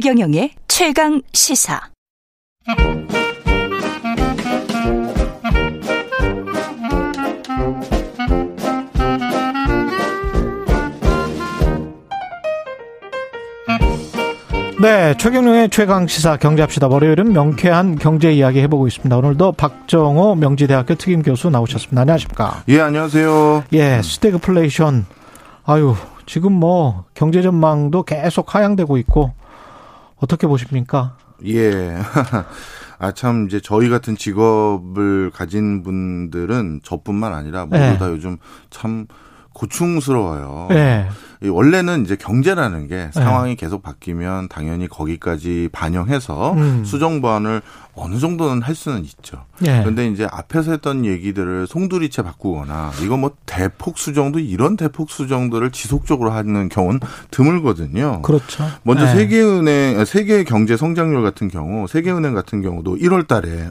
최경영의 최강시사. 네, 최경영의 최강시사 경제합시다. 월요일은 명쾌한 경제 이야기 해보고 있습니다. 오늘도 박정호 명지대학교 특임교수 나오셨습니다. 안녕하십니까? 예, 안녕하세요. 예, 스태그플레이션. 아유, 지금 뭐 경제 전망도 계속 하향되고 있고 어떻게 보십니까? 예. 아, 참, 이제 저희 같은 직업을 가진 분들은 저뿐만 아니라 모두 네. 다 요즘 참 고충스러워요. 네. 원래는 이제 경제라는 게 상황이 네. 계속 바뀌면 당연히 거기까지 반영해서 수정 보완을 어느 정도는 할 수는 있죠. 네. 그런데 이제 앞에서 했던 얘기들을 송두리째 바꾸거나 이거 뭐 대폭 수정도 이런 대폭 수정들을 지속적으로 하는 경우는 드물거든요. 그렇죠. 먼저 네. 세계은행, 세계 경제 성장률 같은 경우, 세계은행 같은 경우도 1월 달에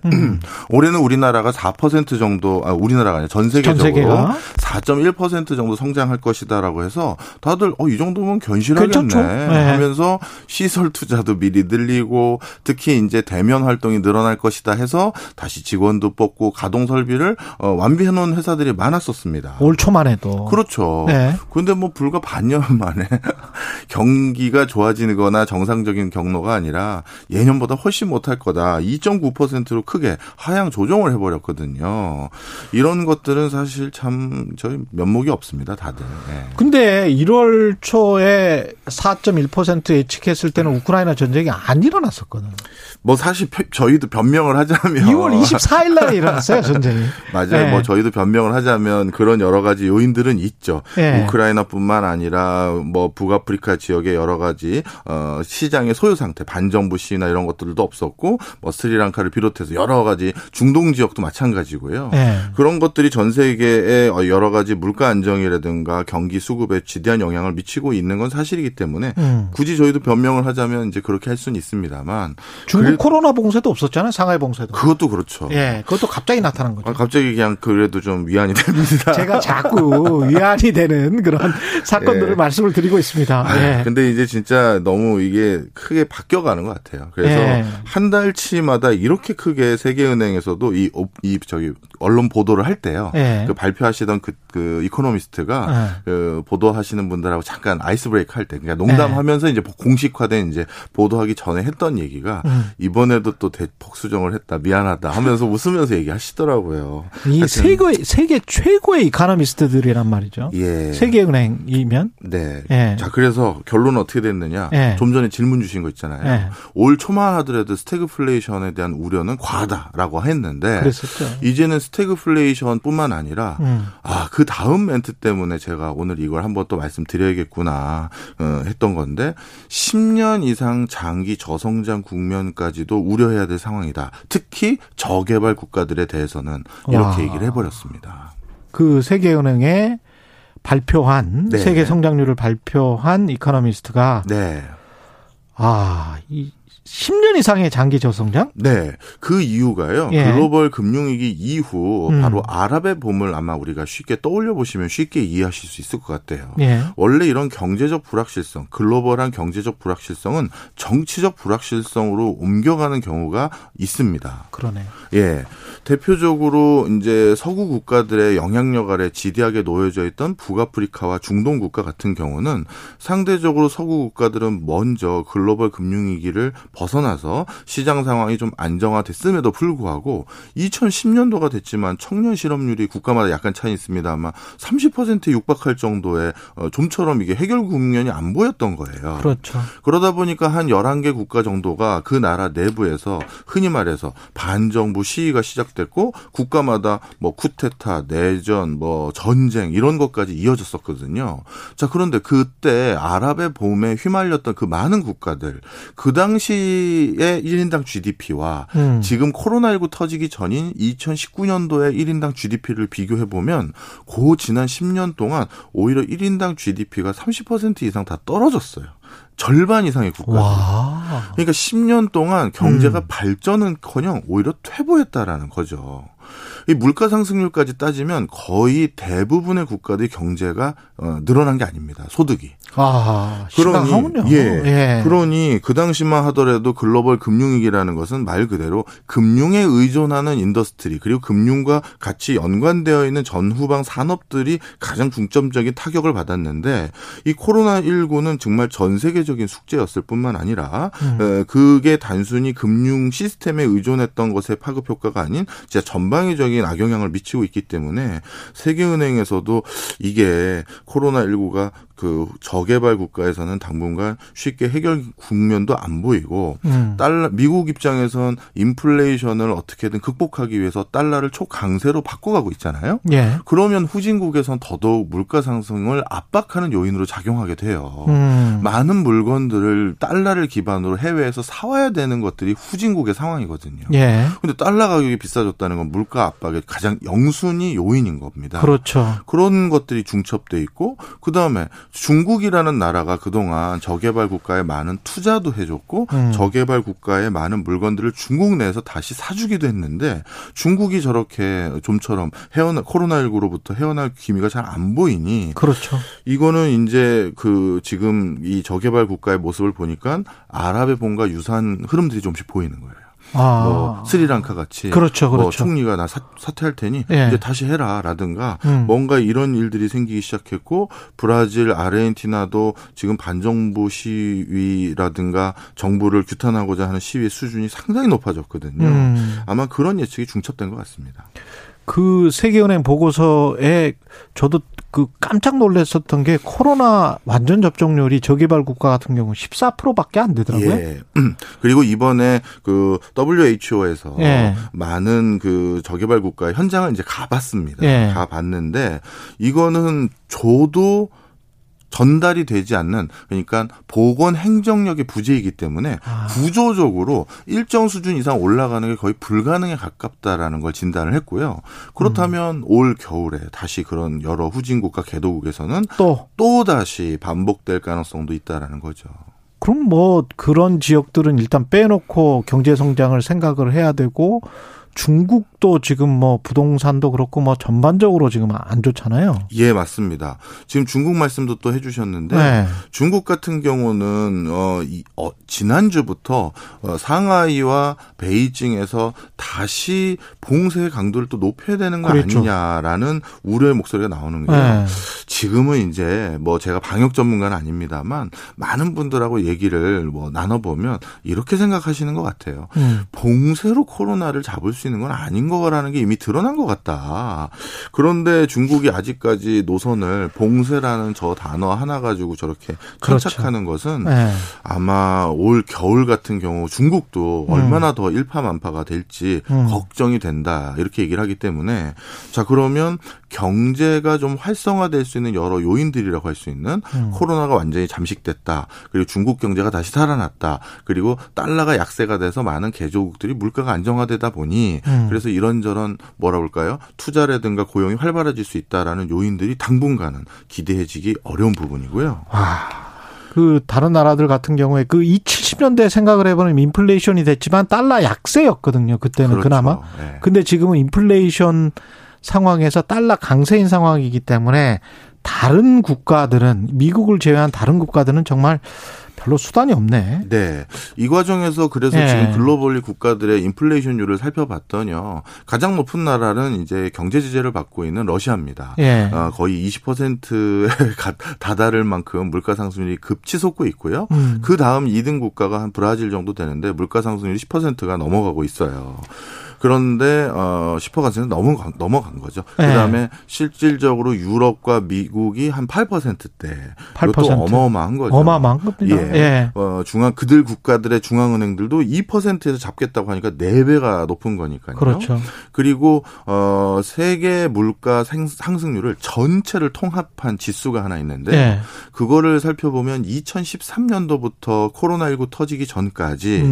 올해는 우리나라가 4% 정도, 아, 우리나라가 아니라 전 세계적으로 4.1% 정도 성장할 것이다라고 해서 다들 이 정도면 견실하겠네 네. 하면서 시설 투자도 미리 늘리고 특히 이제 대면 활동이 늘어날 것이다 해서 다시 직원도 뽑고 가동 설비를 완비해 놓은 회사들이 많았었습니다. 올 초만 해도. 그렇죠. 그런데 네. 뭐 불과 반년 만에 경기가 좋아지거나 정상적인 경로가 아니라 예년보다 훨씬 못할 거다. 2.9%로 크게 하향 조정을 해버렸거든요. 이런 것들은 사실 참 저희 면목이 없습니다. 다들. 그런데 네. 1월 초에 4.1% 예측했을 때는 우크라이나 전쟁이 안 일어났었거든요. 뭐 사실 저희도 변명을 하자면 2월 24일 날에 일어났어요, 전쟁이. 맞아요. 네. 뭐 저희도 변명을 하자면 그런 여러 가지 요인들은 있죠. 네. 우크라이나뿐만 아니라 뭐 북아프리카 지역의 여러 가지 시장의 소요 상태, 반정부 시위나 이런 것들도 없었고 뭐 스리랑카를 비롯해서 여러 가지 중동 지역도 마찬가지고요. 네. 그런 것들이 전 세계의 여러 가지 물가 안정이라든가 경기 수급에 지대한 영향을 미치고 있는 건 사실이기 때문에 굳이 저희도 변명을 하자면 이제 그렇게 할 수는 있습니다만 중국 코로나 봉쇄도 없었잖아요. 상하이 봉쇄도. 그것도 그렇죠. 예, 그것도 갑자기 나타난 거죠. 갑자기 그냥 그래도 좀 위안이 됩니다. 제가 자꾸 위안이 되는 그런 사건들을 예. 말씀을 드리고 있습니다. 예. 근데 이제 진짜 너무 이게 크게 바뀌어가는 것 같아요. 그래서 예. 한 달치마다 이렇게 크게 세계은행에서도 이 언론 보도를 할 때요. 예. 그 발표하시던 그 이코노미스트가 예. 그 보도하시는 분들하고 잠깐 아이스브레이크 할 때, 그러니까 농담하면서 네. 이제 공식화된 이제 보도하기 전에 했던 얘기가 이번에도 또 대폭 수정을 했다, 미안하다 하면서 웃으면서 얘기하시더라고요. 이 세계 최고의 이코노미스트들이란 말이죠. 예. 세계은행이면. 네. 예. 자, 그래서 결론은 어떻게 됐느냐? 예. 좀 전에 질문 주신 거 있잖아요. 예. 올 초만 하더라도 스태그플레이션에 대한 우려는 과하다라고 했는데, 그랬었죠. 이제는 스태그플레이션뿐만 아니라 그 다음 멘트 때문에 제가 오늘 이걸 한번 또 말씀드려야겠구나 했던 건데 10년 이상 장기 저성장 국면까지도 우려해야 될 상황이다. 특히 저개발 국가들에 대해서는 이렇게 얘기를 해버렸습니다. 그 세계은행에 발표한 네. 세계 성장률을 발표한 이코노미스트가 네. 아, 이 10년 이상의 장기 저성장? 네. 그 이유가요. 예. 글로벌 금융위기 이후 바로 아랍의 봄을 아마 우리가 쉽게 떠올려 보시면 쉽게 이해하실 수 있을 것 같아요. 예. 원래 이런 경제적 불확실성, 글로벌한 경제적 불확실성은 정치적 불확실성으로 옮겨가는 경우가 있습니다. 그러네요. 예. 대표적으로 이제 서구 국가들의 영향력 아래 지대하게 놓여져 있던 북아프리카와 중동 국가 같은 경우는 상대적으로 서구 국가들은 먼저 글로벌 금융위기를 벗어나서 시장 상황이 좀 안정화됐음에도 불구하고 2010년도가 됐지만 청년 실업률이 국가마다 약간 차이 있습니다. 아마 30%에 육박할 정도의 좀처럼 이게 해결 국면이 안 보였던 거예요. 그렇죠. 그러다 보니까 한 11개 국가 정도가 그 나라 내부에서 흔히 말해서 반정부 시위가 시작됐고 국가마다 뭐 쿠데타, 내전, 뭐 전쟁 이런 것까지 이어졌었거든요. 자, 그런데 그때 아랍의 봄에 휘말렸던 그 많은 국가들 그 당시 1인당 GDP와 지금 코로나19 터지기 전인 2019년도에 1인당 GDP를 비교해보면 그 지난 10년 동안 오히려 1인당 GDP가 30% 이상 다 떨어졌어요. 절반 이상의 국가들. 와. 그러니까 10년 동안 경제가 발전은커녕 오히려 퇴보했다라는 거죠. 이 물가 상승률까지 따지면 거의 대부분의 국가들의 경제가 늘어난 게 아닙니다. 소득이. 아, 심각하군요. 예. 그러니 그 당시만 하더라도 글로벌 금융위기라는 것은 말 그대로 금융에 의존하는 인더스트리 그리고 금융과 같이 연관되어 있는 전후방 산업들이 가장 중점적인 타격을 받았는데 이 코로나19는 정말 전 세계적인 숙제였을 뿐만 아니라 그게 단순히 금융 시스템에 의존했던 것의 파급 효과가 아닌 진짜 전방위적인 악영향을 미치고 있기 때문에 세계은행에서도 이게 코로나19가 그 저개발 국가에서는 당분간 쉽게 해결 국면도 안 보이고 달러 미국 입장에선 인플레이션을 어떻게든 극복하기 위해서 달러를 초강세로 바꿔가고 있잖아요. 예. 그러면 후진국에선 더더욱 물가 상승을 압박하는 요인으로 작용하게 돼요. 많은 물건들을 달러를 기반으로 해외에서 사와야 되는 것들이 후진국의 상황이거든요. 예. 근데 달러 가격이 비싸졌다는 건 물가 압박의 가장 영순위 요인인 겁니다. 그렇죠. 그런 것들이 중첩돼 있고 그다음에 중국이라는 나라가 그동안 저개발 국가에 많은 투자도 해줬고 저개발 국가에 많은 물건들을 중국 내에서 다시 사주기도 했는데 중국이 저렇게 좀처럼 코로나19로부터 헤어날 기미가 잘 안 보이니 그렇죠. 이거는 이제 그 지금 이 저개발 국가의 모습을 보니까 아랍의 봄과 유사한 흐름들이 좀씩 보이는 거예요. 아. 뭐 스리랑카 같이 그렇죠, 그렇죠. 뭐 총리가 나 사퇴할 테니 예. 이제 다시 해라라든가 뭔가 이런 일들이 생기기 시작했고 브라질, 아르헨티나도 지금 반정부 시위라든가 정부를 규탄하고자 하는 시위의 수준이 상당히 높아졌거든요. 아마 그런 예측이 중첩된 것 같습니다. 그 세계은행 보고서에 저도 그 깜짝 놀랐었던 게 코로나 완전 접종률이 저개발 국가 같은 경우 14%밖에 안 되더라고요. 예. 그리고 이번에 그 WHO에서 예. 많은 그 저개발 국가 현장을 이제 가봤습니다. 예. 가봤는데 이거는 저도 전달이 되지 않는 그러니까 보건 행정력의 부재이기 때문에 구조적으로 일정 수준 이상 올라가는 게 거의 불가능에 가깝다라는 걸 진단을 했고요. 그렇다면 올 겨울에 다시 그런 여러 후진국과 개도국에서는 또 다시 반복될 가능성도 있다라는 거죠. 그럼 뭐 그런 지역들은 일단 빼놓고 경제 성장을 생각을 해야 되고 중국도 지금 뭐 부동산도 그렇고 뭐 전반적으로 지금 안 좋잖아요. 예, 맞습니다. 지금 중국 말씀도 또 해주셨는데 네. 중국 같은 경우는 지난주부터 상하이와 베이징에서 다시 봉쇄 강도를 또 높여야 되는 거 그렇죠. 아니냐라는 우려의 목소리가 나오는 거예요. 네. 지금은 이제 뭐 제가 방역 전문가는 아닙니다만 많은 분들하고 얘기를 뭐 나눠보면 이렇게 생각하시는 것 같아요. 봉쇄로 코로나를 잡을 수 있는 건 아닌 거라는 게 이미 드러난 것 같다. 그런데 중국이 아직까지 노선을 봉쇄라는 저 단어 하나 가지고 저렇게 천착하는 그렇죠. 것은 네. 아마 올 겨울 같은 경우 중국도 얼마나 더 일파만파가 될지 걱정이 된다. 이렇게 얘기를 하기 때문에 자 그러면 경제가 좀 활성화될 수 있는 여러 요인들이라고 할 수 있는 코로나가 완전히 잠식됐다. 그리고 중국 경제가 다시 살아났다. 그리고 달러가 약세가 돼서 많은 개조국들이 물가가 안정화되다 보니 그래서 이런저런 뭐라 볼까요? 투자라든가 고용이 활발해질 수 있다라는 요인들이 당분간은 기대해지기 어려운 부분이고요. 와. 그 다른 나라들 같은 경우에 그 70년대 생각을 해보면 인플레이션이 됐지만 달러 약세였거든요. 그때는 그렇죠. 그나마. 네. 근데 지금은 인플레이션 상황에서 달러 강세인 상황이기 때문에 다른 국가들은 미국을 제외한 다른 국가들은 정말 별로 수단이 없네. 네. 이 과정에서 그래서 예. 지금 글로벌리 국가들의 인플레이션율을 살펴봤더니요. 가장 높은 나라는 이제 경제 제재를 받고 있는 러시아입니다. 예. 거의 20%에 다다를 만큼 물가 상승률이 급치솟고 있고요. 그 다음 2등 국가가 한 브라질 정도 되는데 물가 상승률이 10%가 넘어가고 있어요. 그런데 10%는 넘어간 거죠. 그다음에 네. 실질적으로 유럽과 미국이 한 8%대. 8%. 이것도 어마어마한 거죠. 어마어마한 겁니다. 예. 예. 그들 국가들의 중앙은행들도 2%에서 잡겠다고 하니까 4배가 높은 거니까요. 그렇죠. 그리고 세계 물가 상승률을 전체를 통합한 지수가 하나 있는데 예. 그거를 살펴보면 2013년도부터 코로나19 터지기 전까지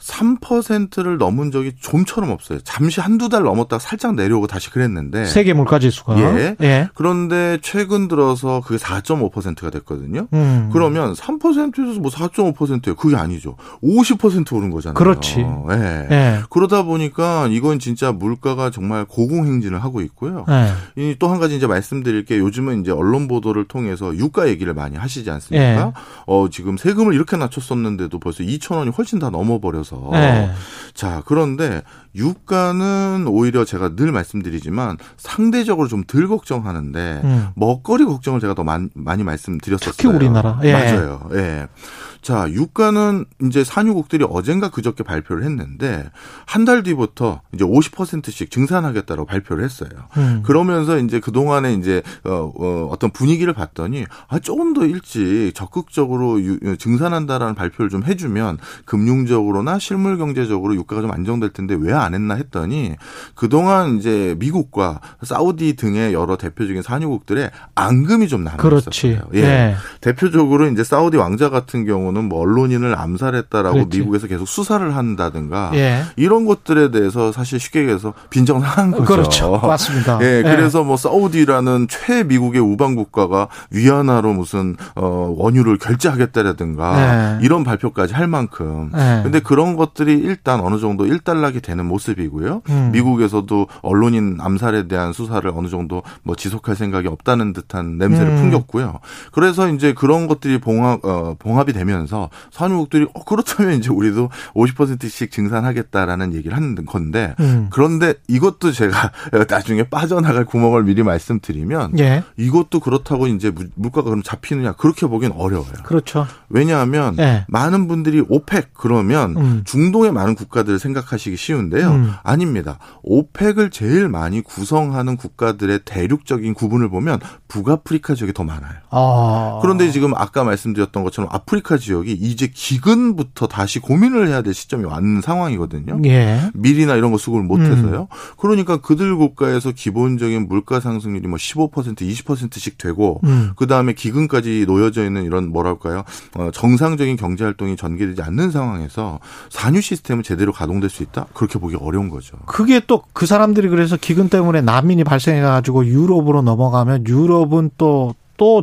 3%를 넘은 적이 좀처럼 없어요. 잠시 한두 달 넘었다가 살짝 내려오고 다시 그랬는데. 세계 물가지수가. 예. 예. 그런데 최근 들어서 그게 4.5%가 됐거든요. 그러면 3%에서 뭐 4.5%예요. 그게 아니죠. 50% 오른 거잖아요. 그렇지. 예. 예. 그러다 보니까 이건 진짜 물가가 정말 고공행진을 하고 있고요. 예. 또 한 가지 이제 말씀드릴 게 요즘은 이제 언론 보도를 통해서 유가 얘기를 많이 하시지 않습니까? 예. 지금 세금을 이렇게 낮췄었는데도 벌써 2,000원이 훨씬 다 넘어버려서 네. 자, 그런데 유가는 오히려 제가 늘 말씀드리지만 상대적으로 좀 덜 걱정하는데 먹거리 걱정을 제가 더 많이 말씀드렸었어요. 특히 우리나라. 예. 맞아요. 예. 자, 유가는 이제 산유국들이 어젠가 그저께 발표를 했는데 한 달 뒤부터 이제 50%씩 증산하겠다고 발표를 했어요. 그러면서 이제 그동안에 이제 어떤 분위기를 봤더니 조금 더 일찍 적극적으로 증산한다라는 발표를 좀 해주면 금융적으로나 실물 경제적으로 유가가 좀 안정될 텐데 왜 안 했나 했더니 그동안 이제 미국과 사우디 등의 여러 대표적인 산유국들의 앙금이 좀 남아있었어요. 예. 네. 대표적으로 이제 사우디 왕자 같은 경우는 뭐 언론인을 암살했다라고 그렇지. 미국에서 계속 수사를 한다든가 예. 이런 것들에 대해서 사실 쉽게 얘기해서 빈정을 한 거죠. 그렇죠. 맞습니다. 예. 그래서 뭐 사우디라는 최미국의 우방국가가 위안화로 무슨 원유를 결제하겠다라든가 예. 이런 발표까지 할 만큼 그런데 예. 그런 것들이 일단 어느 정도 일단락이 되는 모습이고요. 미국에서도 언론인 암살에 대한 수사를 어느 정도 뭐 지속할 생각이 없다는 듯한 냄새를 풍겼고요. 그래서 이제 그런 것들이 봉합이 되면서 산유국들이 그렇다면 이제 우리도 50%씩 증산하겠다라는 얘기를 하는 건데 그런데 이것도 제가 나중에 빠져나갈 구멍을 미리 말씀드리면 예. 이것도 그렇다고 이제 물가가 그럼 잡히느냐 그렇게 보긴 어려워요. 그렇죠. 왜냐하면 예. 많은 분들이 오펙 그러면 중동의 많은 국가들을 생각하시기 쉬운데요. 아닙니다. 오펙을 제일 많이 구성하는 국가들의 대륙적인 구분을 보면 북아프리카 지역이 더 많아요. 아. 그런데 지금 아까 말씀드렸던 것처럼 아프리카 지역이 이제 기근부터 다시 고민을 해야 될 시점이 왔는 상황이거든요. 예. 밀이나 이런 거 수급을 못해서요. 그러니까 그들 국가에서 기본적인 물가 상승률이 뭐 15%, 20%씩 되고 그다음에 기근까지 놓여져 있는 이런 뭐랄까요. 정상적인 경제활동이 전개되지 않는 상황에서 산유 시스템은 제대로 가동될 수 있다? 그렇게 보기 어려운 거죠. 그게 또 그 사람들이 그래서 기근 때문에 난민이 발생해가지고 유럽으로 넘어가면 유럽은 또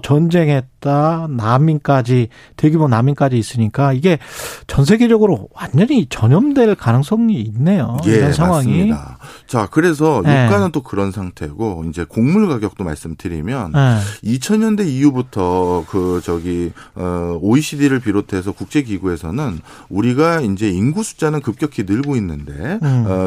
전쟁했다, 난민까지, 대규모 난민까지 있으니까 이게 전 세계적으로 완전히 전염될 가능성이 있네요. 예, 이런 상황이. 맞습니다. 자, 그래서 네. 유가는 또 그런 상태고 이제 곡물 가격도 말씀드리면 네. 2000년대 이후부터 OECD를 비롯해서 국제 기구에서는 우리가 이제 인구 숫자는 급격히 늘고 있는데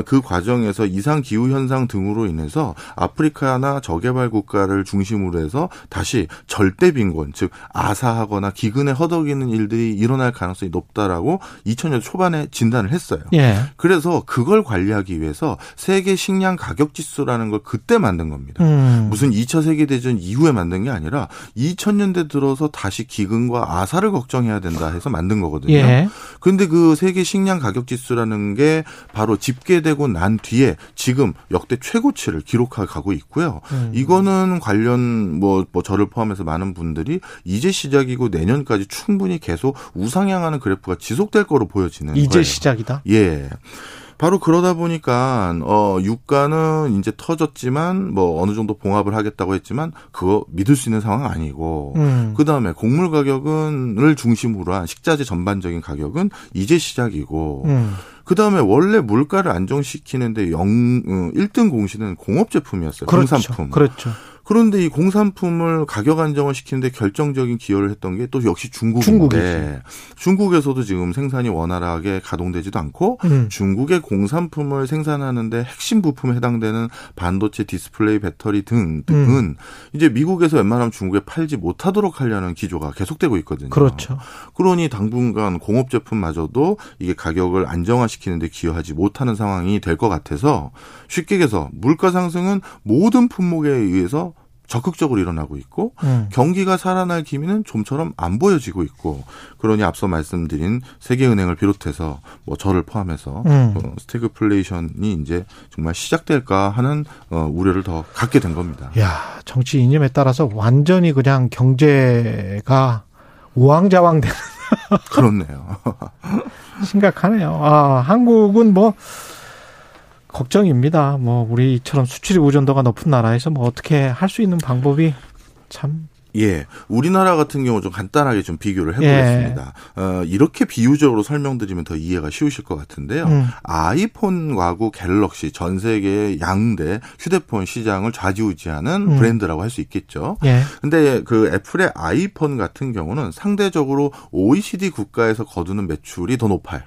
그 과정에서 이상 기후 현상 등으로 인해서 아프리카나 저개발 국가를 중심으로 해서 다시 절대 빈곤, 즉 아사하거나 기근에 허덕이는 일들이 일어날 가능성이 높다라고 2000년 초반에 진단을 했어요. 예. 그래서 그걸 관리하기 위해서 세계 식량 가격 지수라는 걸 그때 만든 겁니다. 무슨 2차 세계대전 이후에 만든 게 아니라 2000년대 들어서 다시 기근과 아사를 걱정해야 된다 해서 만든 거거든요. 예. 그런데 그 세계 식량 가격 지수라는 게 바로 집계되고 난 뒤에 지금 역대 최고치를 기록하고 있고요. 이거는 관련 뭐 저를 포함해서 많은 분들이 이제 시작이고 내년까지 충분히 계속 우상향하는 그래프가 지속될 거로 보여지는 이제 거예요. 시작이다? 예. 바로 그러다 보니까 유가는 이제 터졌지만 뭐 어느 정도 봉합을 하겠다고 했지만 그거 믿을 수 있는 상황 아니고 그다음에 곡물 가격을 중심으로 한 식자재 전반적인 가격은 이제 시작이고 그다음에 원래 물가를 안정시키는데 1등 공신은 공업제품이었어요. 그렇죠. 공산품. 그렇죠. 그런데 이 공산품을 가격 안정을 시키는데 결정적인 기여를 했던 게 또 역시 중국인데 중국에서도 지금 생산이 원활하게 가동되지도 않고 중국의 공산품을 생산하는데 핵심 부품에 해당되는 반도체, 디스플레이, 배터리 등은 이제 미국에서 웬만하면 중국에 팔지 못하도록 하려는 기조가 계속되고 있거든요. 그렇죠. 그러니 당분간 공업 제품마저도 이게 가격을 안정화시키는데 기여하지 못하는 상황이 될 것 같아서 쉽게 얘기해서 물가 상승은 모든 품목에 의해서 적극적으로 일어나고 있고 경기가 살아날 기미는 좀처럼 안 보여지고 있고 그러니 앞서 말씀드린 세계은행을 비롯해서 뭐 저를 포함해서 스태그플레이션이 이제 정말 시작될까 하는 우려를 더 갖게 된 겁니다. 야, 정치 이념에 따라서 완전히 그냥 경제가 우왕좌왕 되는. 그렇네요. 심각하네요. 아, 한국은 뭐 걱정입니다. 뭐 우리처럼 수출 의존도가 높은 나라에서 뭐 어떻게 할 수 있는 방법이 참. 예, 우리나라 같은 경우 좀 간단하게 좀 비교를 해보겠습니다. 예. 이렇게 비유적으로 설명드리면 더 이해가 쉬우실 것 같은데요. 아이폰하고 갤럭시 전 세계 양대 휴대폰 시장을 좌지우지하는 브랜드라고 할 수 있겠죠. 그런데 예. 그 애플의 아이폰 같은 경우는 상대적으로 OECD 국가에서 거두는 매출이 더 높아요.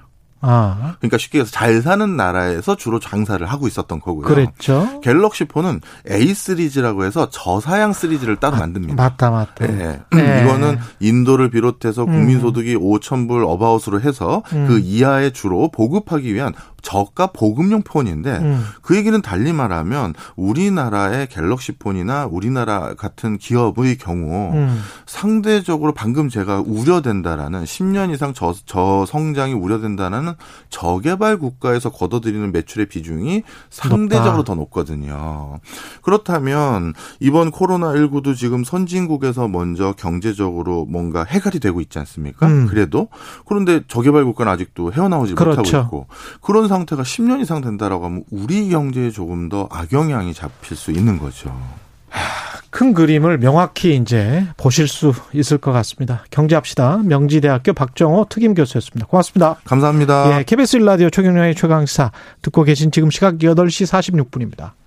아. 그러니까 쉽게 해서 잘 사는 나라에서 주로 장사를 하고 있었던 거고요. 그렇죠. 갤럭시 폰은 A 시리즈라고 해서 저사양 시리즈를 따로 만듭니다. 맞다. 네. 네. 이거는 인도를 비롯해서 국민소득이 5,000불 어바웃으로 해서 그 이하에 주로 보급하기 위한 저가 보급용 폰인데 그 얘기는 달리 말하면 우리나라의 갤럭시 폰이나 우리나라 같은 기업의 경우 상대적으로 방금 제가 우려된다라는 10년 이상 저성장이 우려된다는 저개발 국가에서 거둬들이는 매출의 비중이 상대적으로 높다. 더 높거든요. 그렇다면 이번 코로나19도 지금 선진국에서 먼저 경제적으로 뭔가 해갈이 되고 있지 않습니까? 그래도 그런데 저개발 국가는 아직도 헤어나오지 그렇죠. 못하고 있고 그런 상태가 10년 이상 된다라고 하면 우리 경제에 조금 더 악영향이 잡힐 수 있는 거죠. 큰 그림을 명확히 이제 보실 수 있을 것 같습니다. 경제합시다. 명지대학교 박정호 특임 교수였습니다. 고맙습니다. 감사합니다. 예, KBS 1라디오 최경영의 최강시사 듣고 계신 지금 시각 8시 46분입니다.